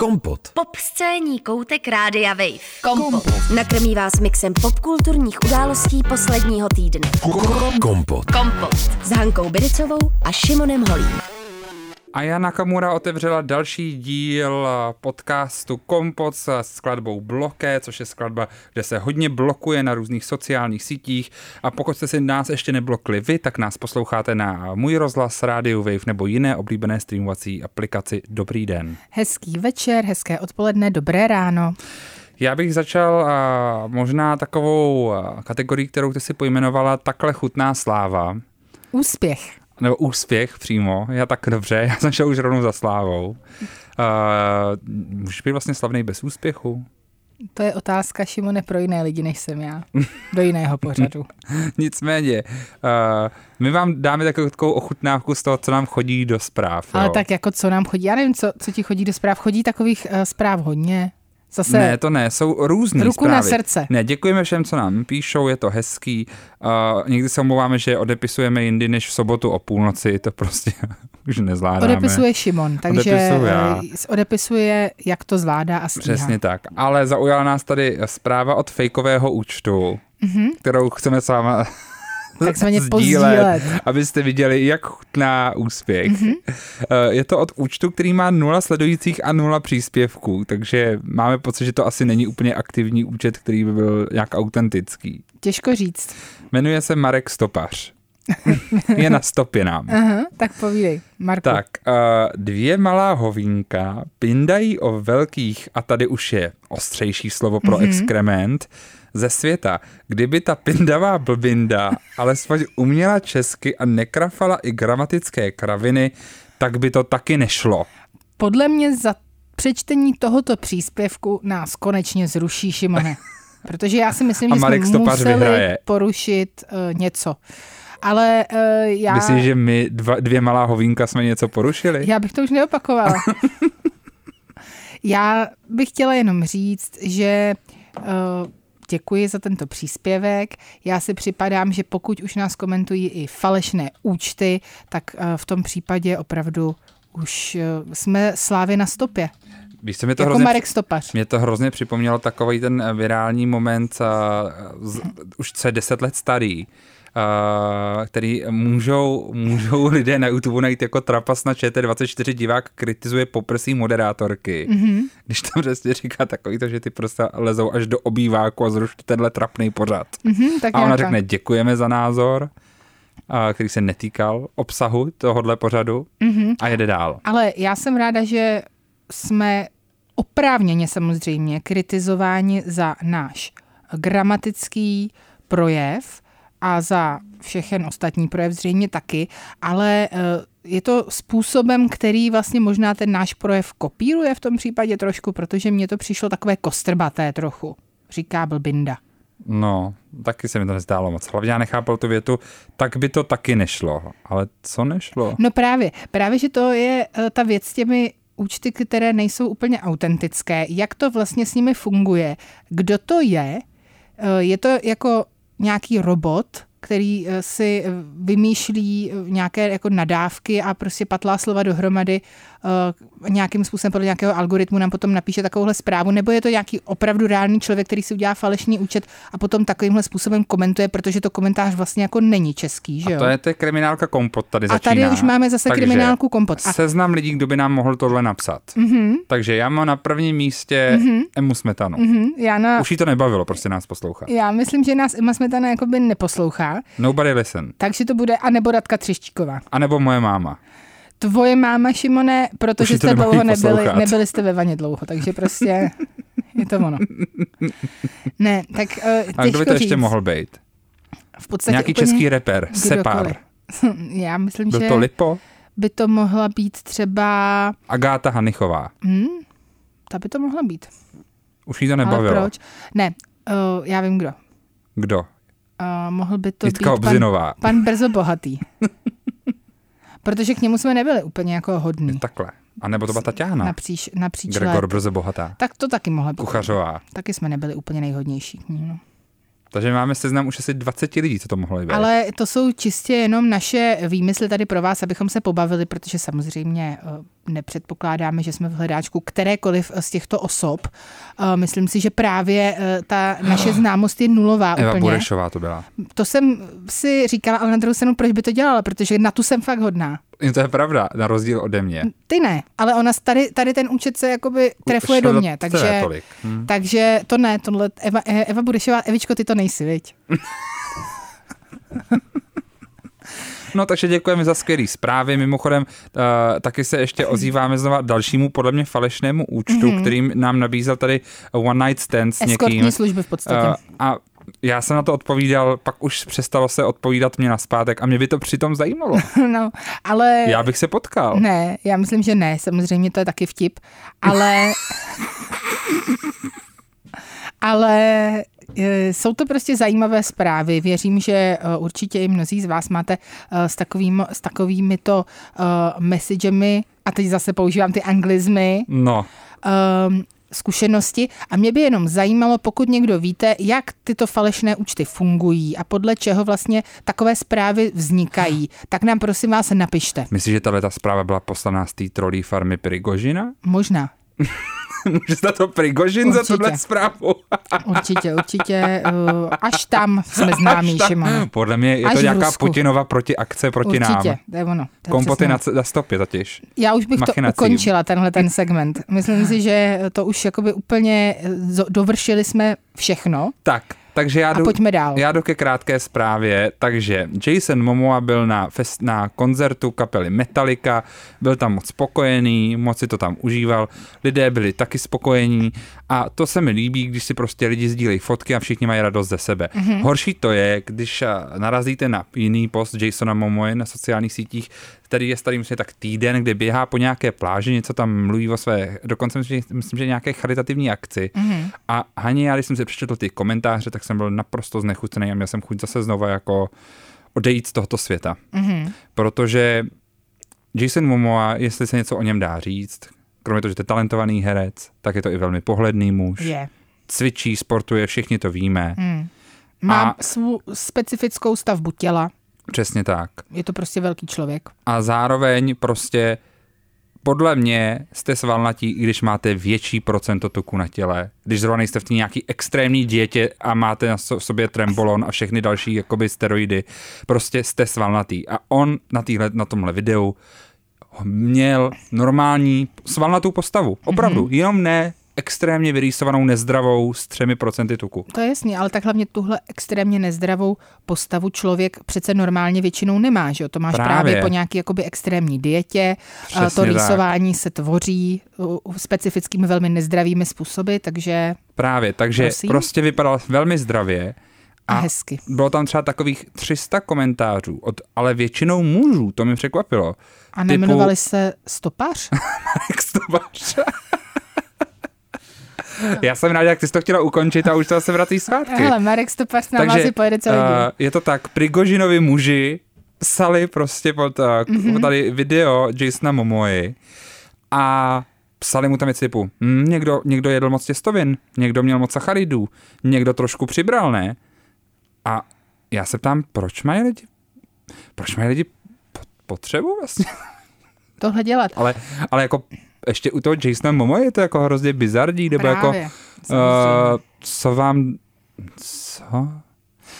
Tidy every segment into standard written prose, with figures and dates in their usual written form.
Kompot. Popscénní koutek Rádia Wave. Kompot. Nakrmí vás mixem popkulturních událostí posledního týdne. Kompot. Kompot. S Hankou Bydžíčkovou a Šimonem Holým. A Jana Kamura otevřela další díl podcastu Kompot s skladbou Bloke, což je skladba, kde se hodně blokuje na různých sociálních sítích. A pokud jste si nás ještě neblokli vy, tak nás posloucháte na Můj rozhlas, Radio Wave nebo jiné oblíbené streamovací aplikaci. Dobrý den. Hezký večer, hezké odpoledne, dobré ráno. Já bych začal možná takovou kategorii, kterou ty si pojmenovala Takhle chutná sláva. Úspěch. Nebo úspěch přímo, já tak dobře, já jsem šel už rovnou za slávou. Můžeš být vlastně slavnej bez úspěchu? To je otázka, Šimone, pro jiné lidi, než jsem já. Do jiného pořadu. Nicméně, my vám dáme takovou ochutnávku z toho, co nám chodí do zpráv. Jo? Ale tak jako co nám chodí, já nevím, co ti chodí do zpráv. Chodí takových zpráv hodně. Zase ne, to ne, jsou různý ruku zprávy. Na srdce. Ne, děkujeme všem, co nám píšou, je to hezký. Někdy se omlouváme, že odepisujeme jindy než v sobotu o půlnoci, to prostě už nezvládáme. Odepisuje Šimon, takže odepisuje, jak to zvládá a stíhá. Přesně tak, ale zaujala nás tady zpráva od fejkového účtu, kterou chceme s váma sdílet, abyste viděli, jak chutná úspěch. Mm-hmm. Je to od účtu, který má 0 sledujících a 0 příspěvků, takže máme pocit, že to asi není úplně aktivní účet, který by byl nějak autentický. Těžko říct. Jmenuje se Marek Stopař. Je na stopě nám. Aha, tak povídej, Marku. Tak, dvě malá hovínka pindají o velkých, a tady už je ostřejší slovo pro exkrement, ze světa. Kdyby ta pindavá blbinda alespoň uměla česky a nekrafala i gramatické kraviny, tak by to taky nešlo. Podle mě za přečtení tohoto příspěvku nás konečně zruší, Šimone. Protože já si myslím, že jsme museli porušit něco. Ale já... Myslíš, že my dvě malá hovínka jsme něco porušili? Já bych to už neopakovala. Já bych chtěla jenom říct, že... Děkuji za tento příspěvek. Já si připadám, že pokud už nás komentují i falešné účty, tak v tom případě opravdu už jsme slávy na stopě. Víš, co, Marek Stopař. Mě to hrozně připomnělo takový ten virální moment, už co je 10 let starý, který můžou lidé na YouTube najít jako trapas na ČT24 divák kritizuje poprsí moderátorky. Mm-hmm. Když tam přesně říká takový to, že ty prostě lezou až do obýváku a zrušte tenhle trapnej pořad. Mm-hmm, a ona řekne, děkujeme za názor, který se netýkal obsahu tohohle pořadu a jede dál. Ale já jsem ráda, že jsme oprávněně samozřejmě kritizováni za náš gramatický projev a za všechen ostatní projev zřejmě taky, ale je to způsobem, který vlastně možná ten náš projev kopíruje v tom případě trošku, protože mně to přišlo takové kostrbaté trochu, říká blbinda. No, taky se mi to nezdálo moc. Hlavně já nechápal tu větu, tak by to taky nešlo. Ale co nešlo? No právě, že to je ta věc s těmi účty, které nejsou úplně autentické. Jak to vlastně s nimi funguje? Kdo to je? Je to jako nějaký robot, který si vymýšlí nějaké jako nadávky a prostě patlá slova dohromady nějakým způsobem podle nějakého algoritmu nám potom napíše takovouhle zprávu, nebo je to nějaký opravdu reálný člověk, který si udělá falešný účet a potom takovýmhle způsobem komentuje, protože to komentář vlastně jako není český, že jo? A to je kriminálka Kompot tady začíná. A tady už máme zase kriminálku Kompot. Seznam lidí, kdo by nám mohl tohle napsat. Mm-hmm. Takže já mám na prvním místě Emmu Smetanu. Už jí to nebavilo, prostě nás poslouchá. Já myslím, že nás Emma Smetana jakoby neposlouchá. Nobody listen. Takže to bude anebo Radka Třeštíková. A nebo moje máma. Tvoje máma, Šimone, protože jste dlouho nebyli jste ve vaně dlouho, takže prostě je to ono. Ne, tak těžko. A kdo by to ještě mohl být? V podstatě nějaký český rapper, Separ. Já myslím, že to Lipo? By to mohla být třeba... Agáta Hanichová. Ta by to mohla být. Už jí to nebavilo. Ale proč? Ne, já vím kdo. Kdo? Mohl by to Jitka být pan Brzo Bohatý. Protože k němu jsme nebyli úplně jako hodní. Takhle. A nebo to byla Taťána. Napříč Gregor Brzobohatá. Tak to taky mohla být. Kuchařová. Taky jsme nebyli úplně nejhodnější k ní. No. Takže máme seznam už asi 20 lidí, co to mohlo být. Ale to jsou čistě jenom naše výmysly tady pro vás, abychom se pobavili, protože samozřejmě nepředpokládáme, že jsme v hledáčku kterékoliv z těchto osob. Myslím si, že právě ta naše známost je nulová úplně. Eva Burešová to byla. To jsem si říkala, ale na druhou stranu, proč by to dělala, protože na tu jsem fakt hodná. To je pravda, na rozdíl ode mě. Ty ne, ale ona tady ten účet se jakoby trefuje do mě, takže to ne, tohle Eva Burešová, Evičko, ty to nejsi, viď? No, takže děkujeme za skvělý zprávy. Mimochodem, taky se ještě ozýváme znova dalšímu, podle mě falešnému účtu, kterým nám nabízel tady One Night Stand s někým. Eskortní služby v podstatě. A já jsem na to odpovídal, pak už přestalo se odpovídat mě nazpátek a mě by to přitom zajímalo. No, ale... Já bych se potkal. Ne, já myslím, že ne, samozřejmě to je taky vtip, ale... ale... Jsou to prostě zajímavé zprávy. Věřím, že určitě i mnozí z vás máte s takovými to messagemi, a teď zase používám ty anglizmy, no. Zkušenosti. A mě by jenom zajímalo, pokud někdo víte, jak tyto falešné účty fungují a podle čeho vlastně takové zprávy vznikají, tak nám prosím vás napište. Myslíš, že tato zpráva byla poslaná z té trolí farmy Prigožina? Možná. Může za to Prigožin za tuhle zprávu? Určitě. Až tam jsme známí, Šimon. Podle mě je až to nějaká Putinova protiakce proti nám. Určitě, to je ono. Kompoty na stopě totiž. Já už bych to ukončila, tenhle ten segment. Myslím si, že to už jakoby úplně dovršili jsme všechno. Tak. Takže já jdu ke krátké zprávě. Takže Jason Momoa byl na koncertu kapely Metallica, byl tam moc spokojený, moc si to tam užíval, lidé byli taky spokojení a to se mi líbí, když si prostě lidi sdílejí fotky a všichni mají radost ze sebe. Mm-hmm. Horší to je, když narazíte na jiný post Jasona Momoe na sociálních sítích, který je starý myslím tak týden, kde běhá po nějaké pláži, něco tam mluví o své, dokonce myslím, že nějaké charitativní akci. Mm-hmm. A Hani, já když jsem si přečetl ty komentáře, tak jsem byl naprosto znechucený a měl jsem chuť zase znova jako odejít z tohoto světa. Mm-hmm. Protože Jason Momoa, jestli se něco o něm dá říct, kromě toho, že je talentovaný herec, tak je to i velmi pohledný muž. Yeah. Cvičí, sportuje, všichni to víme. Mm. Má svou specifickou stavbu těla. Přesně tak. Je to prostě velký člověk. A zároveň prostě podle mě jste svalnatí, i když máte větší procento tuku na těle. Když zrovna nejste v nějaký extrémní dietě a máte na sobě trembolon a všechny další jakoby steroidy, prostě jste svalnatý. A on na tomhle videu měl normální svalnatou postavu. Opravdu, jenom ne extrémně vyrýsovanou nezdravou s 3% tuku. To je jasný, ale tak hlavně tuhle extrémně nezdravou postavu člověk přece normálně většinou nemá, že jo? To máš právě po nějaký jakoby extrémní dietě. Přesně to rýsování tak se tvoří specifickými velmi nezdravými způsoby, takže... Právě, takže prostě vypadal velmi zdravě a hezky. Bylo tam třeba takových 300 komentářů, ale většinou mužů, to mi překvapilo. A nejmenovali se Stopař? Marek Stopař. Já jsem rád, jak ty jsi to chtěla ukončit a už to zase vrací svátky. Hele, Marek Stopař nám asi pojede celý den. Je to tak, Prigožinovi muži psali prostě pod tady video Jasona Momoy a psali mu tam věci typu, někdo jedl moc těstovin, někdo měl moc sacharidů, někdo trošku přibral, ne? A já se ptám, proč mají lidi potřebu vlastně? Tohle dělat. Ale jako... Ještě u toho Jasona Momoy je to jako hrozně bizardí, nebo jako, co?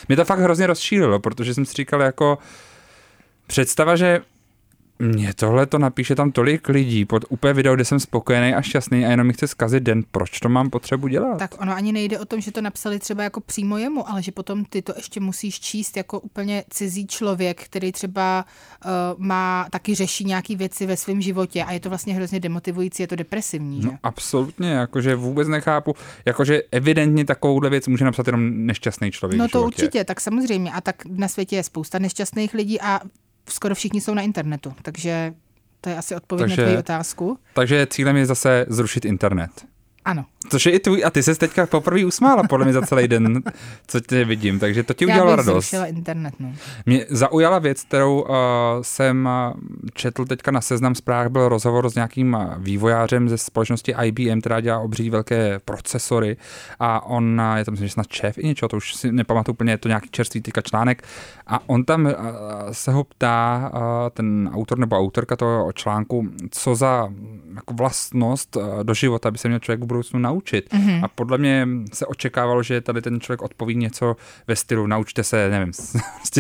Mě to fakt hrozně rozšířilo, protože jsem si říkal jako, představa, že mě tohle to napíše tam tolik lidí pod úplně video, kde jsem spokojený a šťastný a jenom mi chce zkazit den, proč to mám potřebu dělat? Tak ono ani nejde o tom, že to napsali třeba jako přímo jemu, ale že potom ty to ještě musíš číst jako úplně cizí člověk, který třeba taky řeší nějaký věci ve svém životě a je to vlastně hrozně demotivující, je to depresivní, že? No absolutně, jakože vůbec nechápu, jakože evidentně takovouhle věc může napsat jenom nešťastný člověk. No to určitě, tak samozřejmě a tak na světě je spousta nešťastných lidí a skoro všichni jsou na internetu, takže to je asi odpověď na tvoji otázku. Takže cílem je zase zrušit internet. Ano. Což je i tvůj, a ty ses teďka poprvé usmála podle mě za celý den, co tě vidím, takže to ti udělalo radost. Já bych zrušila internet, no. Mě zaujala věc, kterou jsem četl teďka na Seznam Zprávách, byl rozhovor s nějakým vývojářem ze společnosti IBM, která dělá obří velké procesory a on je tam snad šéf i něčeho, to už si nepamatuju úplně, je to nějaký čerstvý teďka článek a on tam se ho ptá, ten autor nebo autorka toho článku, co za jako vlastnost do života, aby se měl člověk v budoucnu naučit. Mm-hmm. A podle mě se očekávalo, že tady ten člověk odpoví něco ve stylu naučte se, nevím,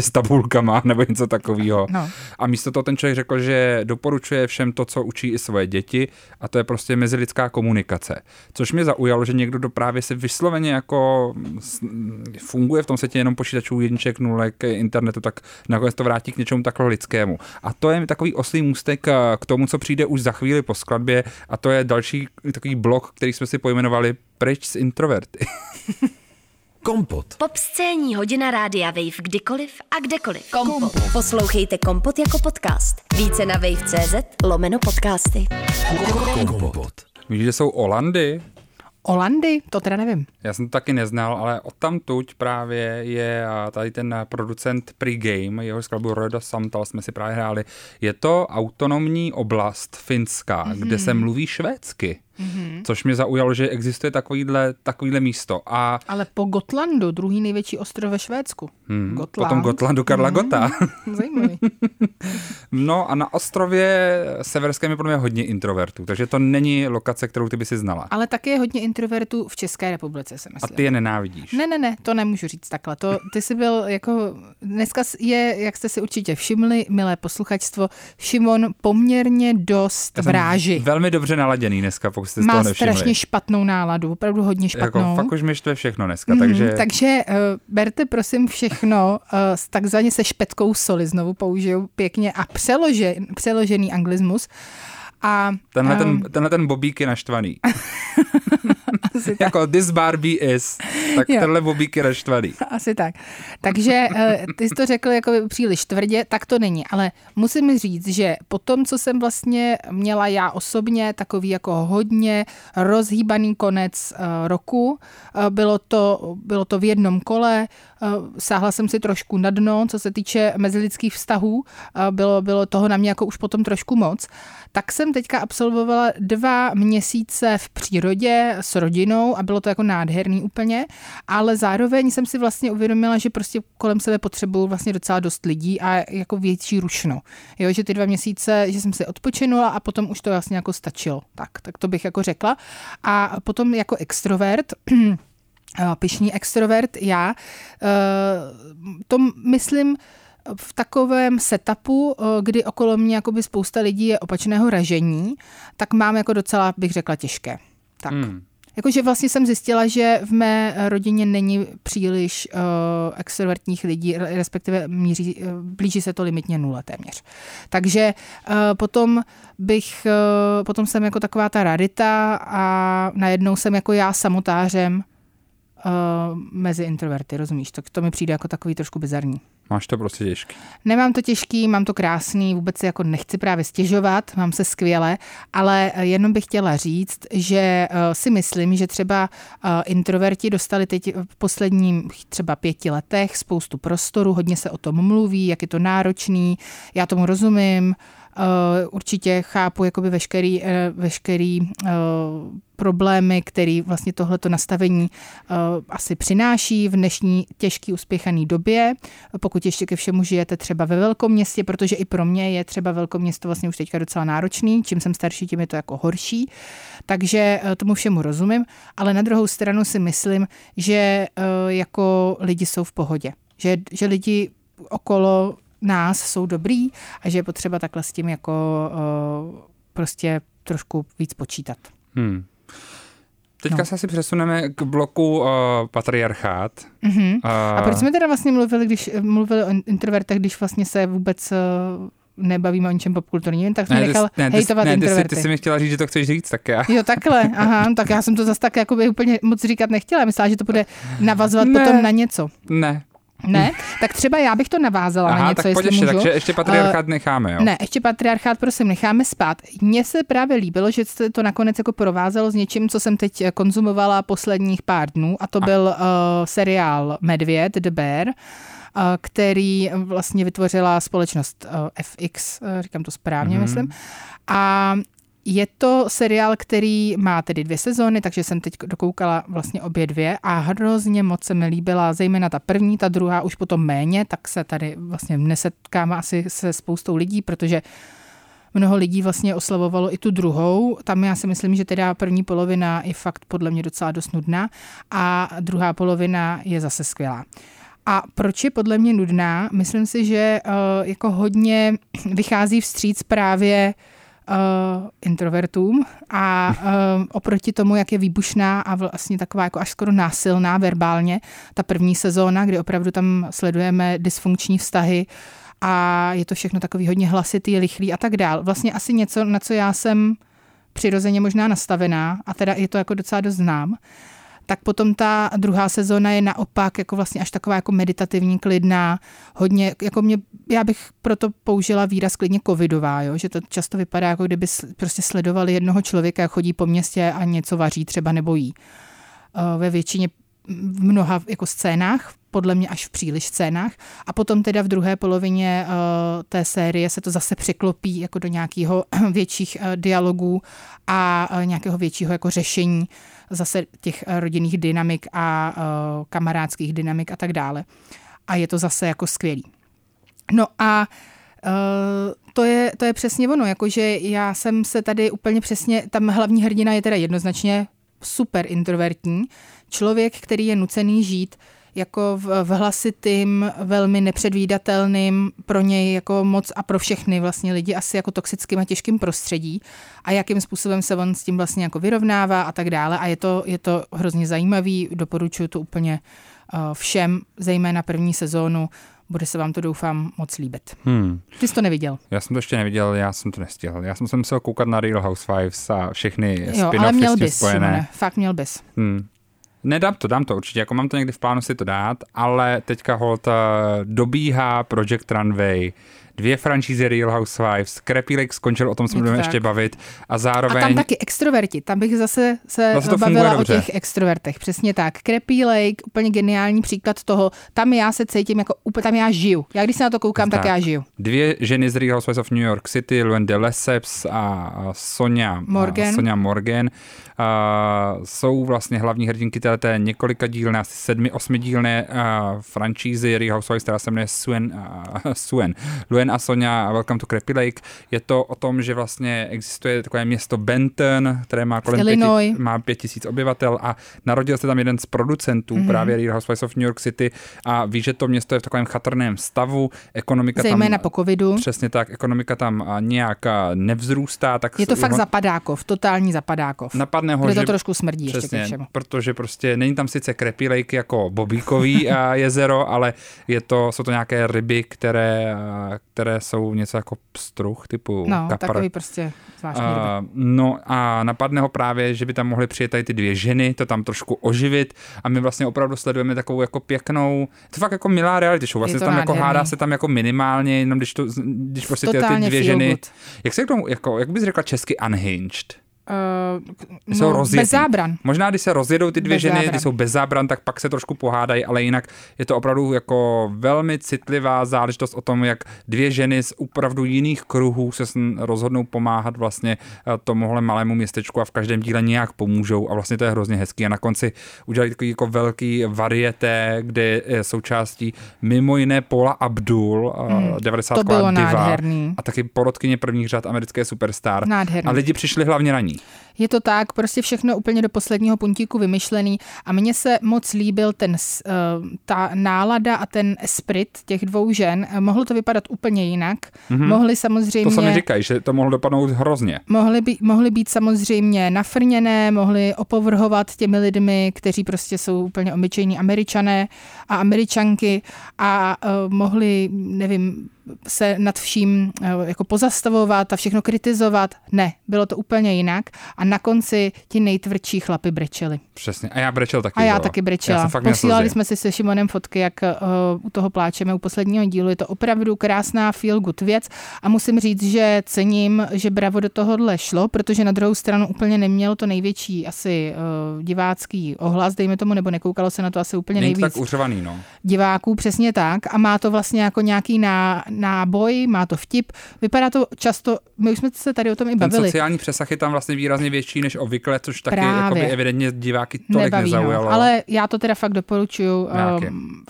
s tabulkama nebo něco takového. No. A místo toho ten člověk řekl, že doporučuje všem to, co učí i svoje děti a to je prostě mezilidská komunikace. Což mě zaujalo, že někdo právě se vysloveně jako funguje v tom světě jenom počítačů, jedniček, nulek, internetu, tak nakonec to vrátí k něčemu takhle lidskému. A to je takový oslý můstek k tomu, co přijde už za chvíli po skladbě a to je další takový blok, který jsme si pojmenovali Pryč s introverty. Kompot. Popscénní hodina Rádia Wave kdykoliv a kdekoliv. Kompot. Poslouchejte Kompot jako podcast. Více na wave.cz/podcasty. Kompot. Víš, že jsou Olandy? Olandy? To teda nevím. Já jsem to taky neznal, ale odtamtud právě je tady ten producent Prigame, jeho skladbu Roda Samtal jsme si právě hráli. Je to autonomní oblast finská, kde se mluví švédsky. Mm-hmm. Což mě zaujalo, že existuje takovýhle místo. Ale po Gotlandu, druhý největší ostrov ve Švédsku. Gotland. Potom Gotlandu Karla Gotta. Zajímavý. No a na ostrově severském je pro mě hodně introvertů, takže to není lokace, kterou ty by si znala. Ale taky je hodně introvertů v České republice, se myslím. A ty je nenávidíš. Ne, to nemůžu říct takhle. To, ty jsi byl jako... Dneska je, jak jste si určitě všimli, milé posluchačstvo, Šimon poměrně dost vráží. Velmi dobře naladěný dneska, má strašně špatnou náladu, opravdu hodně špatnou. Jako fakt už mi štve všechno dneska. Takže berte prosím všechno takzvaně se špetkou soli, znovu použiju pěkně a přeložený anglismus. A tenhle ten bobík je naštvaný. Jako this Barbie is, tak tenhle bobík je naštvaný. Asi tak. Takže ty jsi to řekl jako příliš tvrdě, tak to není. Ale musím říct, že po tom, co jsem vlastně měla já osobně, takový jako hodně rozhýbaný konec roku, bylo to v jednom kole, sáhla jsem si trošku na dno, co se týče mezilidských vztahů, bylo toho na mě jako už potom trošku moc, tak jsem teďka absolvovala 2 měsíce v přírodě s rodinou a bylo to jako nádherný úplně, ale zároveň jsem si vlastně uvědomila, že prostě kolem sebe potřebuju vlastně docela dost lidí a jako větší rušno. Jo, že ty 2 měsíce, že jsem si odpočinula a potom už to vlastně jako stačilo. Tak to bych jako řekla. A potom jako extrovert... pyšný extrovert, já to myslím v takovém setupu, kdy okolo mě jakoby spousta lidí je opačného ražení, tak mám jako docela, bych řekla, těžké. Tak. Jakože vlastně jsem zjistila, že v mé rodině není příliš extrovertních lidí, respektive blíží se to limitně 0 téměř. Takže potom jsem jako taková ta rarita a najednou jsem jako já samotářem mezi introverty, rozumíš? To mi přijde jako takový trošku bizarní. Máš to prostě těžký. Nemám to těžký, mám to krásný, vůbec si jako nechci právě stěžovat, mám se skvěle, ale jenom bych chtěla říct, že si myslím, že třeba introverti dostali teď v posledních třeba 5 letech spoustu prostoru, hodně se o tom mluví, jak je to náročný, já tomu rozumím, určitě chápu jakoby veškerý problémy, který vlastně tohleto nastavení asi přináší v dnešní těžký uspěchaný době, pokud ještě ke všemu žijete třeba ve velkoměstě, protože i pro mě je třeba velkoměsto vlastně už teďka docela náročný, čím jsem starší, tím je to jako horší, takže tomu všemu rozumím, ale na druhou stranu si myslím, že jako lidi jsou v pohodě, že lidi okolo nás jsou dobrý a že je potřeba takhle s tím jako prostě trošku víc počítat. Teďka se asi přesuneme k bloku patriarchát. Mm-hmm. A proč jsme teda vlastně mluvili, když mluvili o introvertech, když vlastně se vůbec nebavíme o ničem popkulturním, tak jsem nechal hejtovat introverty. Ty jsi mi chtěla říct, že to chceš říct, tak já. Jo, takhle, aha, tak já jsem to zase tak jakoby úplně moc říkat nechtěla, myslela, že to bude navazovat potom na něco. Ne. Ne, tak třeba já bych to navázala na něco, tak jestli můžu. Takže ještě patriarchát necháme, jo? Ne, ještě patriarchát, prosím, necháme spát. Mně se právě líbilo, že se to nakonec jako provázelo s něčím, co jsem teď konzumovala posledních pár dnů, a to byl seriál Medvěd, The Bear, který vlastně vytvořila společnost FX, říkám to správně, myslím, a je to seriál, který má tedy 2 sezóny, takže jsem teď dokoukala vlastně obě 2 a hrozně moc se mi líbila, zejména ta první, ta druhá už potom méně, tak se tady vlastně nesetkáme asi se spoustou lidí, protože mnoho lidí vlastně oslavovalo i tu druhou. Tam já si myslím, že teda první polovina je fakt podle mě docela dost nudná a druhá polovina je zase skvělá. A proč je podle mě nudná? Myslím si, že jako hodně vychází vstříc právě introvertům a oproti tomu, jak je výbušná a vlastně taková jako až skoro násilná verbálně ta první sezóna, kdy opravdu tam sledujeme dysfunkční vztahy a je to všechno takový hodně hlasitý, rychlý a tak dál. Vlastně asi něco, na co já jsem přirozeně možná nastavená a teda je to jako docela dost znám. Tak potom ta druhá sezóna je naopak jako vlastně až taková jako meditativní, klidná, hodně, jako mě, já bych proto použila výraz klidně covidová, jo? Že to často vypadá, jako kdyby prostě sledovali jednoho člověka, chodí po městě a něco vaří třeba nebo jí. Ve většině, v mnoha jako scénách, podle mě až v příliš scénách. A potom teda v druhé polovině té série se to zase překlopí jako do nějakého větších dialogů a nějakého většího jako řešení zase těch rodinných dynamik a kamarádských dynamik a tak dále. A je to zase jako skvělý. No a to je přesně ono, jakože já jsem se tady úplně přesně, tam hlavní hrdina je teda jednoznačně super introvertní, člověk, který je nucený žít jako v hlasitým, velmi nepředvídatelným, pro něj jako moc a pro všechny vlastně lidi asi jako toxickým a těžkým prostředí a jakým způsobem se on s tím vlastně jako vyrovnává a tak dále a je to hrozně zajímavý, doporučuji to úplně všem, zejména první sezónu, bude se vám to doufám moc líbit. Ty jsi to neviděl? Já jsem to ještě neviděl, já jsem to nestihl. Já jsem se musel koukat na Real Housewives a všechny spin-offy s tím spojené. Šimone, fakt měl bys. Dám to určitě, jako mám to někdy v plánu si to dát, ale teďka holt dobíhá Project Runway, 2 franšízy Real Housewives, Crappy Lake skončil, o tom se budeme ještě bavit a zároveň... A tam taky extroverti, tam bych zase se bavila o těch extrovertech, přesně tak. Crappy Lake, úplně geniální příklad toho, tam já se cítím jako, tam já žiju, já když se na to koukám, tak já žiju. 2 ženy z Real Housewives of New York City, Luende Lesseps a Sonja Morgan. Jsou vlastně hlavní hrdinky té několikadílné, asi 7-8dílné franšízy Real Housewives, která se jmenuje Luen a Sonja, Welcome to Crappy Lake. Je to o tom, že vlastně existuje takové město Benton, které má kolem 5 000 obyvatel a narodil se tam jeden z producentů právě Real Housewives of New York City a ví, že to město je v takovém chatrném stavu. Ekonomika zejména tam, po covidu. Přesně tak, ekonomika tam nějak nevzrůstá. Tak je to fakt zapadákov, totální zapadákov. Napadne ho, to trošku smrdí přesně, ještě k protože prostě není tam sice Crappy Lake jako bobíkový jezero, ale jsou to nějaké ryby, které jsou něco jako pstruh, typu kapr. Takový prostě zvláštní ryby. No a napadne ho právě, že by tam mohly přijet tady ty 2 ženy, to tam trošku oživit a my vlastně opravdu sledujeme takovou jako pěknou, to fakt jako milá reality show, vlastně tam nádherný. Jako hádá se tam jako minimálně, jenom když prostě ty 2 ženy. Jak se k tomu, jako, jak bys řekla česky unhinged? No, bez zábran. Možná, když se rozjedou ty 2 ženy, když jsou bez zábran, tak pak se trošku pohádají, ale jinak je to opravdu jako velmi citlivá záležitost o tom, jak 2 ženy z opravdu jiných kruhů se rozhodnou pomáhat vlastně tomuhle malému městečku a v každém díle nějak pomůžou a vlastně to je hrozně hezký a na konci udělali takový jako velký varieté, kde je součástí mimo jiné Paula Abdul, 90-ková diva nádherný. A taky porotkyně prvních řad americké superstar. Nádherný. A lidi přišli hlavně na ní. Je to tak, prostě všechno úplně do posledního puntíku vymyšlený a mně se moc líbil ta nálada a ten esprit těch 2 žen. Mohlo to vypadat úplně jinak. Mohly samozřejmě... To se mi říkají, že to mohlo dopadnout hrozně. Mohly být samozřejmě nafrněné, mohly opovrhovat těmi lidmi, kteří prostě jsou úplně obyčejní Američané a Američanky a mohly, nevím, se nad vším jako pozastavovat a všechno kritizovat. Ne, bylo to úplně jinak a na konci ti nejtvrdší chlapi brečeli. Přesně. A já brečel taky. A já taky brečela. Posílali jsme si se Šimonem fotky, jak u toho pláčeme u posledního dílu. Je to opravdu krásná feel good věc a musím říct, že cením, že Bravo do tohohle šlo, protože na druhou stranu úplně nemělo to největší asi divácký ohlas, dejme tomu, nebo nekoukalo se na to asi úplně nejvíc. Tak uřvaný, no. Diváků, přesně tak. A má to vlastně jako nějaký náboj, má to vtip. Vypadá to často, my už jsme se tady o tom i bavili. Ten sociální přesah je tam vlastně výrazně větší než obvykle, což taky jakoby evidentně diváky tolik nezaujalo. No, ale já to teda fakt doporučuju.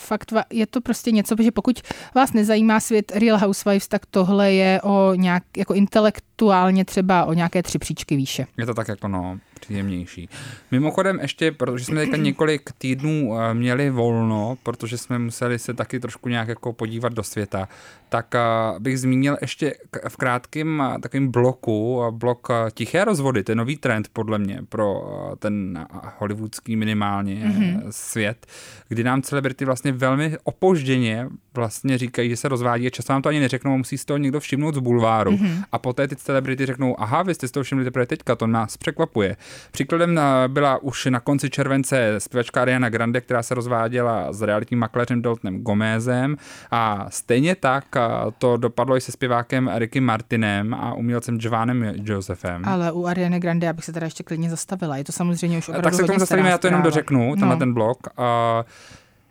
Fakt je to prostě něco, že pokud vás nezajímá svět Real Housewives, tak tohle je o nějak jako intelektuálně třeba o nějaké 3 příčky výše. Je to tak jako no příjemnější. Mimochodem ještě, protože jsme teďka několik týdnů měli volno, protože jsme museli se taky trošku nějak jako podívat do světa, tak bych zmínil ještě v krátkém takovým bloku, blok tiché rozvody, ten nový trend podle mě pro ten hollywoodský minimálně svět, kdy nám celebrity vlastně velmi opožděně vlastně říkají, že se rozvádí, často nám to ani neřeknou, musí si toho někdo všimnout z bulváru a poté ty celebrity řeknou, aha, vy jste si toho všimli teprve teďka, to nás překvapuje. Příkladem byla už na konci července zpěvačka Ariana Grande, která se rozváděla s realitním makléřem Daltonem Gomezem a stejně tak to dopadlo i se zpěvákem Ricky Martinem a umělcem Jovanem Josephem. Ale u Ariany Grande já bych se teda ještě klidně zastavila, je to samozřejmě už opravdu hodně. Tak se k tomu zastavíme, já to jenom dořeknu, tenhle ten blok.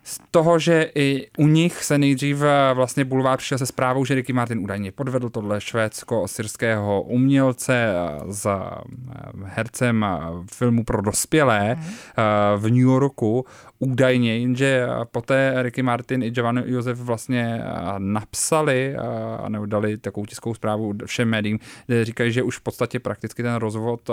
Z toho, že i u nich se nejdřív vlastně bulvár přišel se zprávou, že Ricky Martin údajně podvedl tohle švédsko-syrského umělce s hercem filmu pro dospělé v New Yorku údajně, jenže poté Ricky Martin i Jovan Josef vlastně napsali a dali takovou tiskovou zprávu všem médiím, kde říkají, že už v podstatě prakticky ten rozvod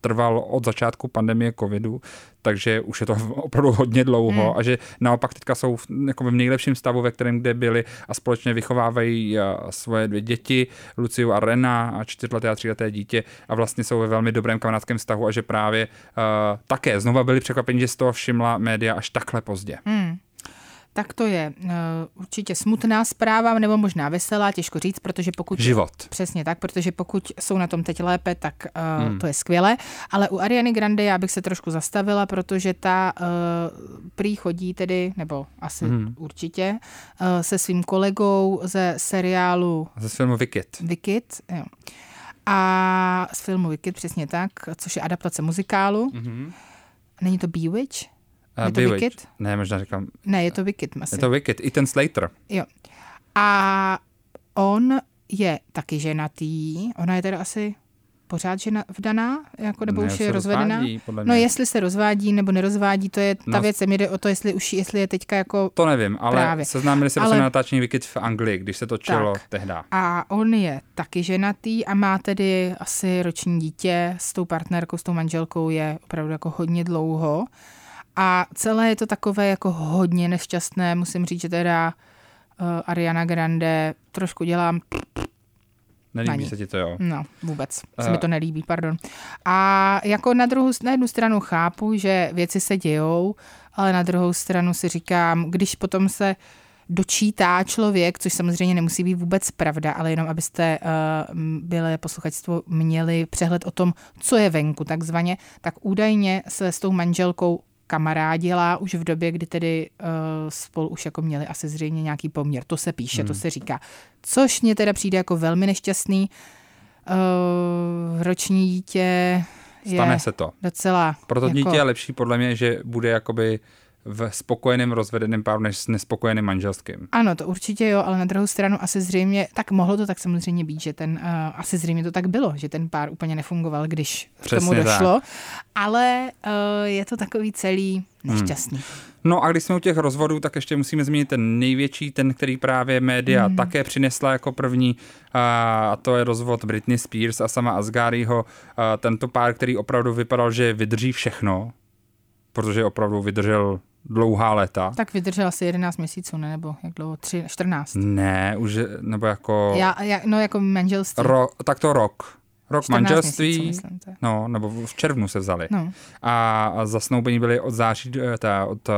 trval od začátku pandemie covidu, takže už je to opravdu hodně dlouho a že naopak teďka jsou v nejlepším stavu, ve kterém kde byli a společně vychovávají svoje 2 děti, Luciu a Rena a 4leté a 3leté dítě a vlastně jsou ve velmi dobrém kamarádském vztahu a že právě také znova byli překvapeni, že z toho všimla média až takhle pozdě. Tak to je určitě smutná zpráva, nebo možná veselá, těžko říct, protože pokud... Život. Přesně tak, protože pokud jsou na tom teď lépe, tak to je skvělé. Ale u Ariany Grande já bych se trošku zastavila, protože ta prý chodí tedy, nebo asi určitě, se svým kolegou ze seriálu... Ze filmu Wicked. Wicked, jo. A z filmu Wicked, přesně tak, což je adaptace muzikálu. Není to Bewitch? Je to Wicked? Ne, možná říkám... Ne, je to Wicked, asi. Je to Wicked, Ethan Slater. Jo. A on je taky ženatý, ona je teda asi pořád vdaná, jako, nebo ne, už je rozvedená. No jestli se rozvádí nebo nerozvádí, to je ta věc, mi jde o to, jestli je teďka jako... To nevím, ale právě. Seznámili se na natáčení Wicked v Anglii, když se točilo tehdy. A on je taky ženatý a má tedy asi roční dítě s tou partnerkou, s tou manželkou je opravdu jako hodně dlouho. A celé je to takové jako hodně nešťastné, musím říct, že teda Ariana Grande trošku dělám... Nelíbí se ti to, jo? No, vůbec. Se mi to nelíbí, pardon. A jako na jednu stranu chápu, že věci se dějou, ale na druhou stranu si říkám, když potom se dočítá člověk, což samozřejmě nemusí být vůbec pravda, ale jenom abyste byli posluchačstvo měli přehled o tom, co je venku takzvaně, tak údajně se s tou manželkou kamarádila už v době, kdy tedy spolu už jako měli asi zřejmě nějaký poměr. To se píše, to se říká. Což mě teda přijde jako velmi nešťastný. Roční dítě je stane se to. Docela. Proto jako... dítě je lepší podle mě, že bude jakoby v spokojeném rozvedeném páru než s nespokojeným manželským. Ano, to určitě jo, ale na druhou stranu asi zřejmě, tak mohlo to tak samozřejmě být, že ten, asi zřejmě to tak bylo, že ten pár úplně nefungoval, když přesně k tomu došlo, tak. Ale je to takový celý nešťastný. No a když jsme u těch rozvodů, tak ještě musíme zmínit ten největší, ten, který právě média také přinesla jako první, a to je rozvod Britney Spears a sama Asghariho, tento pár, který opravdu vypadal, že vydrží všechno, protože opravdu vydržel dlouhá léta. Tak vydržel asi 11 měsíců, ne? Nebo jak dlouho? 14? Ne, už, nebo jako... No jako manželství. Tak to rok. rok manželství, měsíců, myslím, no, nebo v červnu se vzali. No. A zasnoubení byli od září, od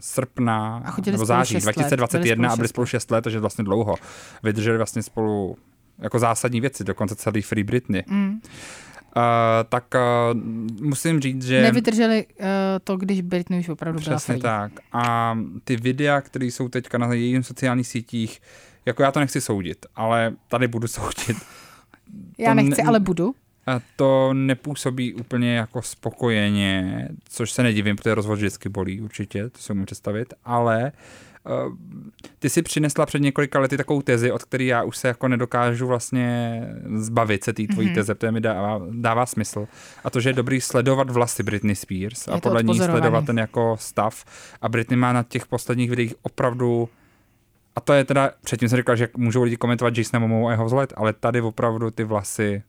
srpna, nebo září 2021 a byli spolu 6 let, takže vlastně dlouho. Vydrželi vlastně spolu jako zásadní věci, dokonce celý Free Britney. Mm. Musím říct, že... Nevydrželi to, když Britney už opravdu byla free. Přesně tak. A ty videa, které jsou teďka na jejím sociálních sítích, jako já to nechci soudit, ale tady budu soudit. Já nechci, ale budu. A to nepůsobí úplně jako spokojeně, což se nedivím, protože rozvod vždycky bolí určitě, to si umím představit, ale ty si přinesla před několika lety takovou tezi, od které já už se jako nedokážu vlastně zbavit se té tvojí teze, protože mi dává smysl. A to, že je dobrý sledovat vlasy Britney Spears a podle ní sledovat ten jako stav. A Britney má na těch posledních videích opravdu... A to je teda, předtím jsem říkal, že můžou lidi komentovat Jasona Momou a jeho vzhled, ale tady opravdu ty vlasy,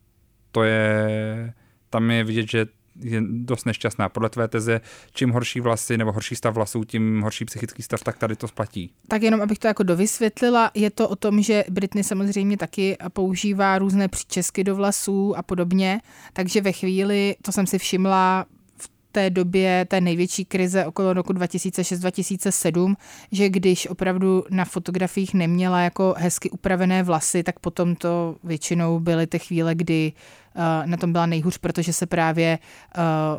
to je, tam je vidět, že je dost nešťastná. Podle tvé teze, čím horší vlasy nebo horší stav vlasů, tím horší psychický stav, tak tady to splatí. Tak jenom, abych to jako dovysvětlila, je to o tom, že Britney samozřejmě taky používá různé příčesky do vlasů a podobně, takže ve chvíli, to jsem si všimla, té době té největší krize okolo roku 2006-2007, že když opravdu na fotografiích neměla jako hezky upravené vlasy, tak potom to většinou byly ty chvíle, kdy na tom byla nejhůř, protože se právě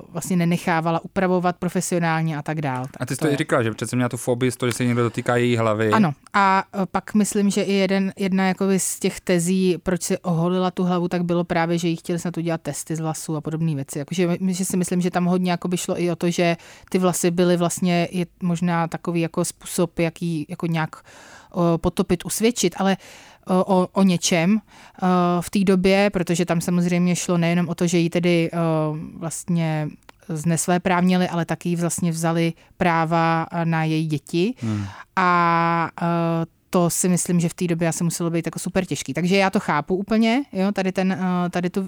vlastně nenechávala upravovat profesionálně a tak dál. A ty jsi to i říkala, že přece měla tu fobii z toho, že se někdo dotýká její hlavy. Ano. A pak myslím, že i jedna jako z těch tezí, proč si oholila tu hlavu, tak bylo právě, že jí chtěli snad udělat testy z vlasů a podobné věci. Jakože že si myslím, že tam hodně jako by šlo i o to, že ty vlasy byly vlastně je možná takový jako způsob, jaký jako nějak potopit, usvědčit, ale o něčem v té době, protože tam samozřejmě šlo nejenom o to, že jí tedy vlastně znesvéprávnili, ale taky vlastně vzali práva na její děti. A to si myslím, že v té době asi muselo být jako super těžký. Takže já to chápu úplně, jo,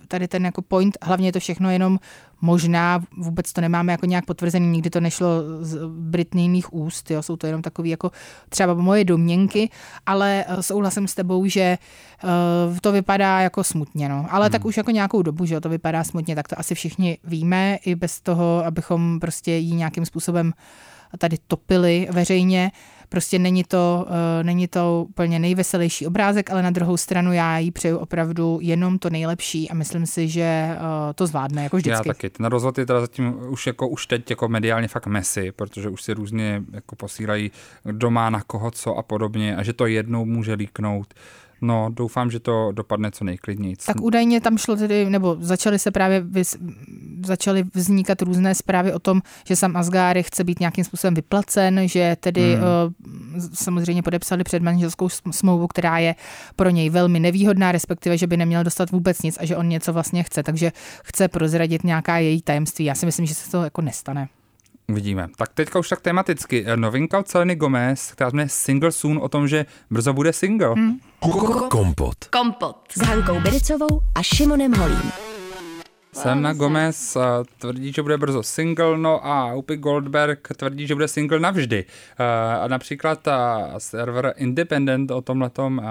tady ten jako point, hlavně je to všechno jenom možná, vůbec to nemáme jako nějak potvrzený, nikdy to nešlo z Britneyných úst, jo, jsou to jenom takový jako třeba moje domněnky, ale souhlasím s tebou, že to vypadá jako smutně, no. Ale tak už jako nějakou dobu, že jo, to vypadá smutně, tak to asi všichni víme, i bez toho, abychom prostě jí nějakým způsobem tady topili veřejně. Prostě není to úplně nejveselější obrázek, ale na druhou stranu já jí přeju opravdu jenom to nejlepší a myslím si, že to zvládne jako vždycky. Já taky. Ten rozhled je teda zatím už teď jako mediálně fakt messy, protože už si různě jako posílají, kdo má na koho co a podobně a že to jednou může líknout. No, doufám, že to dopadne co nejklidněji. Tak údajně tam šlo tedy, nebo začaly vznikat různé zprávy o tom, že Sam Asghari chce být nějakým způsobem vyplacen, že tedy samozřejmě podepsali předmanželskou smlouvu, která je pro něj velmi nevýhodná, respektive, že by neměl dostat vůbec nic a že on něco vlastně chce, takže chce prozradit nějaká její tajemství. Já si myslím, že se to jako nestane. Uvidíme. Tak teďka už tak tematicky. Novinka od Seleny Gomez, která jsme Single Soon, o tom, že brzo bude single. Kompot. Kompot. S Hankou Bydžíčkovou a Šimonem Holým. Selena Gomez tvrdí, že bude brzo single, no a Whoopi Goldberg tvrdí, že bude single navždy. A například server Independent o tomhletom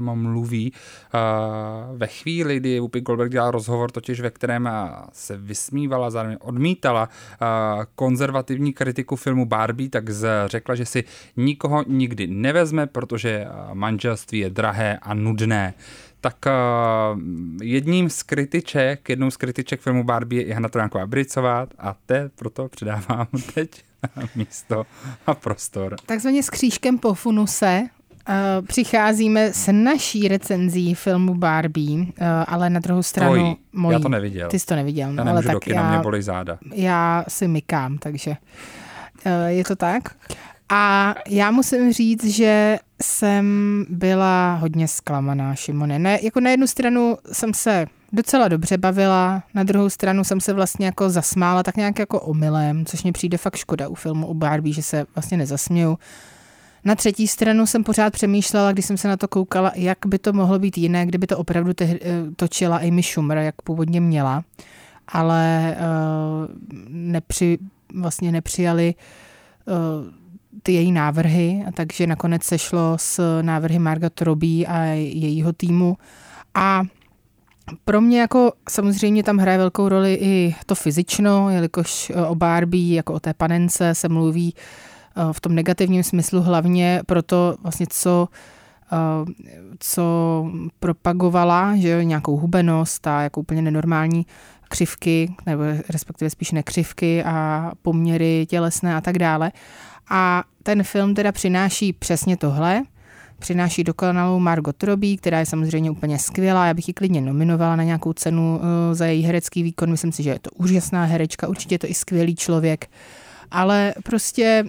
mluví ve chvíli, kdy Whoopi Goldberg dělala rozhovor, totiž ve kterém se vysmívala, zároveň odmítala konzervativní kritiku filmu Barbie, tak řekla, že si nikoho nikdy nevezme, protože manželství je drahé a nudné. Tak jednou z kritiček filmu Barbie je Hana Trojánková-Bricová a proto předávám teď místo a prostor. Takzvaně s křížkem po funuse přicházíme s naší recenzí filmu Barbie, ale na druhou stranu mojí. Já to neviděl. Ty jsi to neviděl. Já nemůžu do kina, mě bolí záda. Já si mykám, takže je to tak. A já musím říct, že jsem byla hodně zklamaná, Šimone. Jako na jednu stranu jsem se docela dobře bavila, na druhou stranu jsem se vlastně jako zasmála tak nějak jako omylem, což mě přijde fakt škoda u filmu o Barbie, že se vlastně nezasměju. Na třetí stranu jsem pořád přemýšlela, když jsem se na to koukala, jak by to mohlo být jiné, kdyby to opravdu točila Amy Schumer, jak původně měla, ale nepřijali ty její návrhy, a takže nakonec sešlo s návrhy Margot Robbie a jejího týmu. A Pro mě jako samozřejmě tam hraje velkou roli i to fyzično, jelikož o Barbie, jako o té panence se mluví v tom negativním smyslu hlavně proto vlastně, co propagovala, že nějakou hubenost a jako úplně nenormální křivky, nebo respektive spíš nekřivky a poměry tělesné a tak dále. A ten film teda přináší přesně tohle. Přináší dokonalou Margot Robbie, která je samozřejmě úplně skvělá. Já bych ji klidně nominovala na nějakou cenu za její herecký výkon. Myslím si, že je to úžasná herečka, určitě je to i skvělý člověk. Ale prostě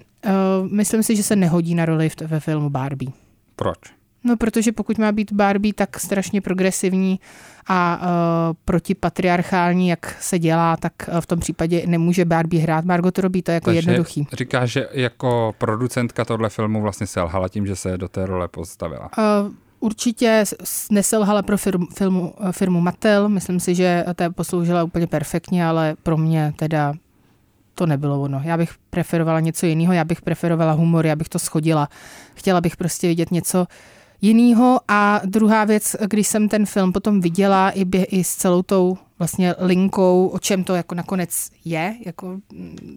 myslím si, že se nehodí na roli ve filmu Barbie. Proč? No, protože pokud má být Barbie tak strašně progresivní a protipatriarchální, jak se dělá, tak v tom případě nemůže Barbie hrát Margot Robbie, to je jako takže jednoduchý. Říká, že jako producentka tohle filmu vlastně selhala tím, že se do té role postavila. Určitě neselhala pro firmu Mattel, myslím si, že ta posloužila úplně perfektně, ale pro mě teda to nebylo ono. Já bych preferovala něco jiného, já bych preferovala humor, já bych to shodila. Chtěla bych prostě vidět něco jinýho. A druhá věc, když jsem ten film potom viděla i s celou tou vlastně linkou, o čem to jako nakonec je, jako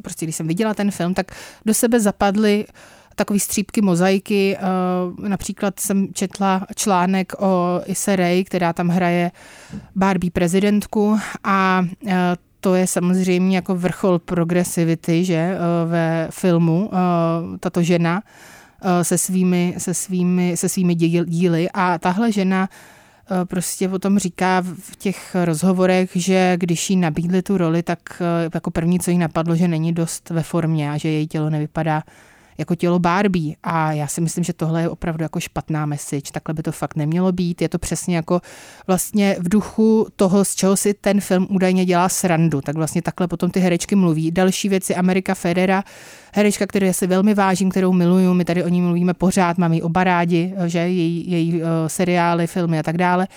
prostě když jsem viděla ten film, tak do sebe zapadly takový střípky mozaiky. Například jsem četla článek o Issa Rae, která tam hraje Barbie prezidentku a to je samozřejmě jako vrchol progresivity, že ve filmu tato žena se svými díly a tahle žena prostě potom říká v těch rozhovorech, že když jí nabídli tu roli, tak jako první, co jí napadlo, že není dost ve formě a že její tělo nevypadá jako tělo Barbie. A já si myslím, že tohle je opravdu jako špatná message. Takhle by to fakt nemělo být. Je to přesně jako vlastně v duchu toho, z čeho si ten film údajně dělá srandu. Tak vlastně takhle potom ty herečky mluví. Další věc je America Ferrera, herečka, kterou já si velmi vážím, kterou miluju. My tady o ní mluvíme pořád, mám ji oba rádi, že její seriály, filmy a tak dále.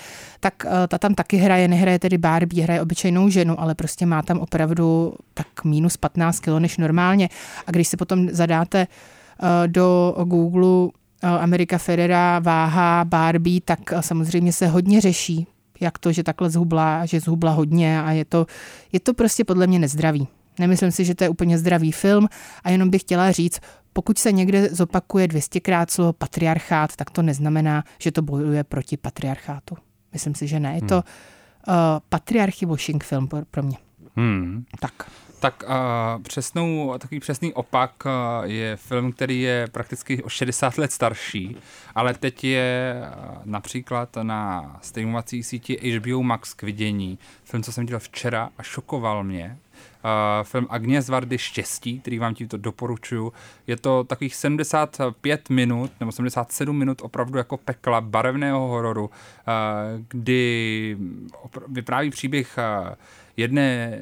Tak ta tam taky hraje, nehraje tedy Barbie, hraje obyčejnou ženu, ale prostě má tam opravdu tak minus 15 kilo než normálně. A když si potom zadáte do Google America Ferrera váha Barbie, tak samozřejmě se hodně řeší, jak to, že takhle zhubla, že zhubla hodně a je to prostě podle mě nezdravý. Nemyslím si, že to je úplně zdravý film a jenom bych chtěla říct, pokud se někde zopakuje 200krát slovo patriarchát, tak to neznamená, že to bojuje proti patriarchátu. Myslím si, že ne. Je to patriarchy washing film pro mě. Tak takový přesný opak je film, který je prakticky o 60 let starší, ale teď je například na streamovací síti HBO Max k vidění. Film, co jsem dělal včera a šokoval mě. Film Agně z Vardy Štěstí, který vám tímto doporučuju. Je to takových 75 minut nebo 77 minut opravdu jako pekla barevného hororu, kdy vypráví příběh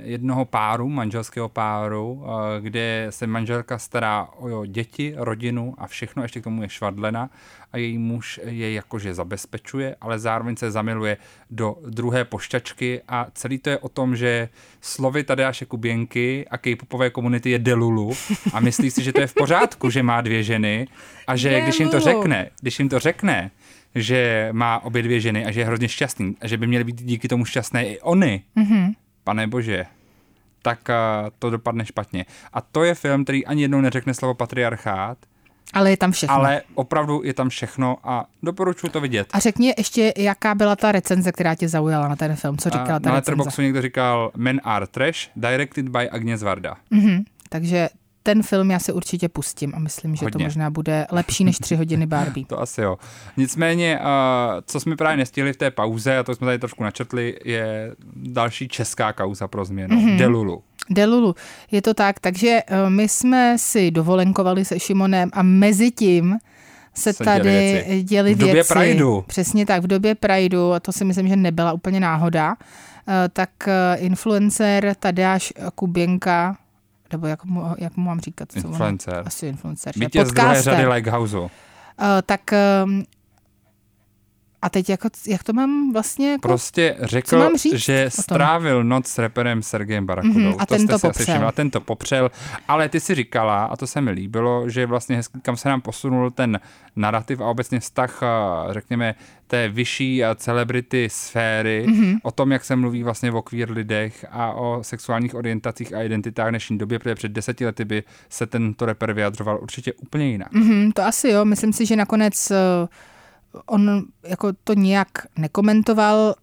jednoho páru, manželského páru, kde se manželka stará o děti, rodinu a všechno, ještě k tomu je švadlena a její muž je jakože zabezpečuje, ale zároveň se zamiluje do druhé pošťačky a celý to je o tom, že slovy Tadeáše Kuběnky a k-popové komunity je delulu a myslí si, že to je v pořádku, že má dvě ženy a že když jim to řekne, že má obě dvě ženy a že je hrozně šťastný a že by měly být díky tomu šťastné i oni, Pane bože, tak to dopadne špatně. A to je film, který ani jednou neřekne slovo patriarchát. Ale je tam všechno. Ale opravdu je tam všechno a doporučuji to vidět. A řekni ještě, jaká byla ta recenze, která tě zaujala na ten film. Co říkala ta recenze? Na Letterboxdu někdo říkal Men are trash, directed by Agně z Varda. Takže ten film já se určitě pustím a myslím, že to možná bude lepší než 3 hodiny Barbie. To asi jo. Nicméně, co jsme právě nestihli v té pauze, a to jsme tady trošku načetli, je další česká kauza pro změnu. Delulu. Je to tak, takže my jsme si dovolenkovali se Šimonem a mezi tím se tady děli věci. V době Prideu. Přesně tak, v době Prideu, a to si myslím, že nebyla úplně náhoda, tak influencer Tadeáš Kuběnka, nebo jak mu mám říkat? Influencer. Asi influencer. Vítěz z druhé řady Like Houseu. Tak A teď jako, jak to mám vlastně... Jako, prostě řekl, že strávil noc s reperem Sergejem Barakudou. A to jste si asi všimla. A ten to popřel. Ale ty si říkala, a to se mi líbilo, že vlastně hezky, kam se nám posunul ten narrativ a obecně vztah, řekněme, té vyšší a celebrity sféry, o tom, jak se mluví vlastně o queer lidech a o sexuálních orientacích a identitách v dnešní době, protože před 10 lety by se tento reper vyjadřoval určitě úplně jinak. To asi jo, myslím si, že nakonec... on jako to nějak nekomentoval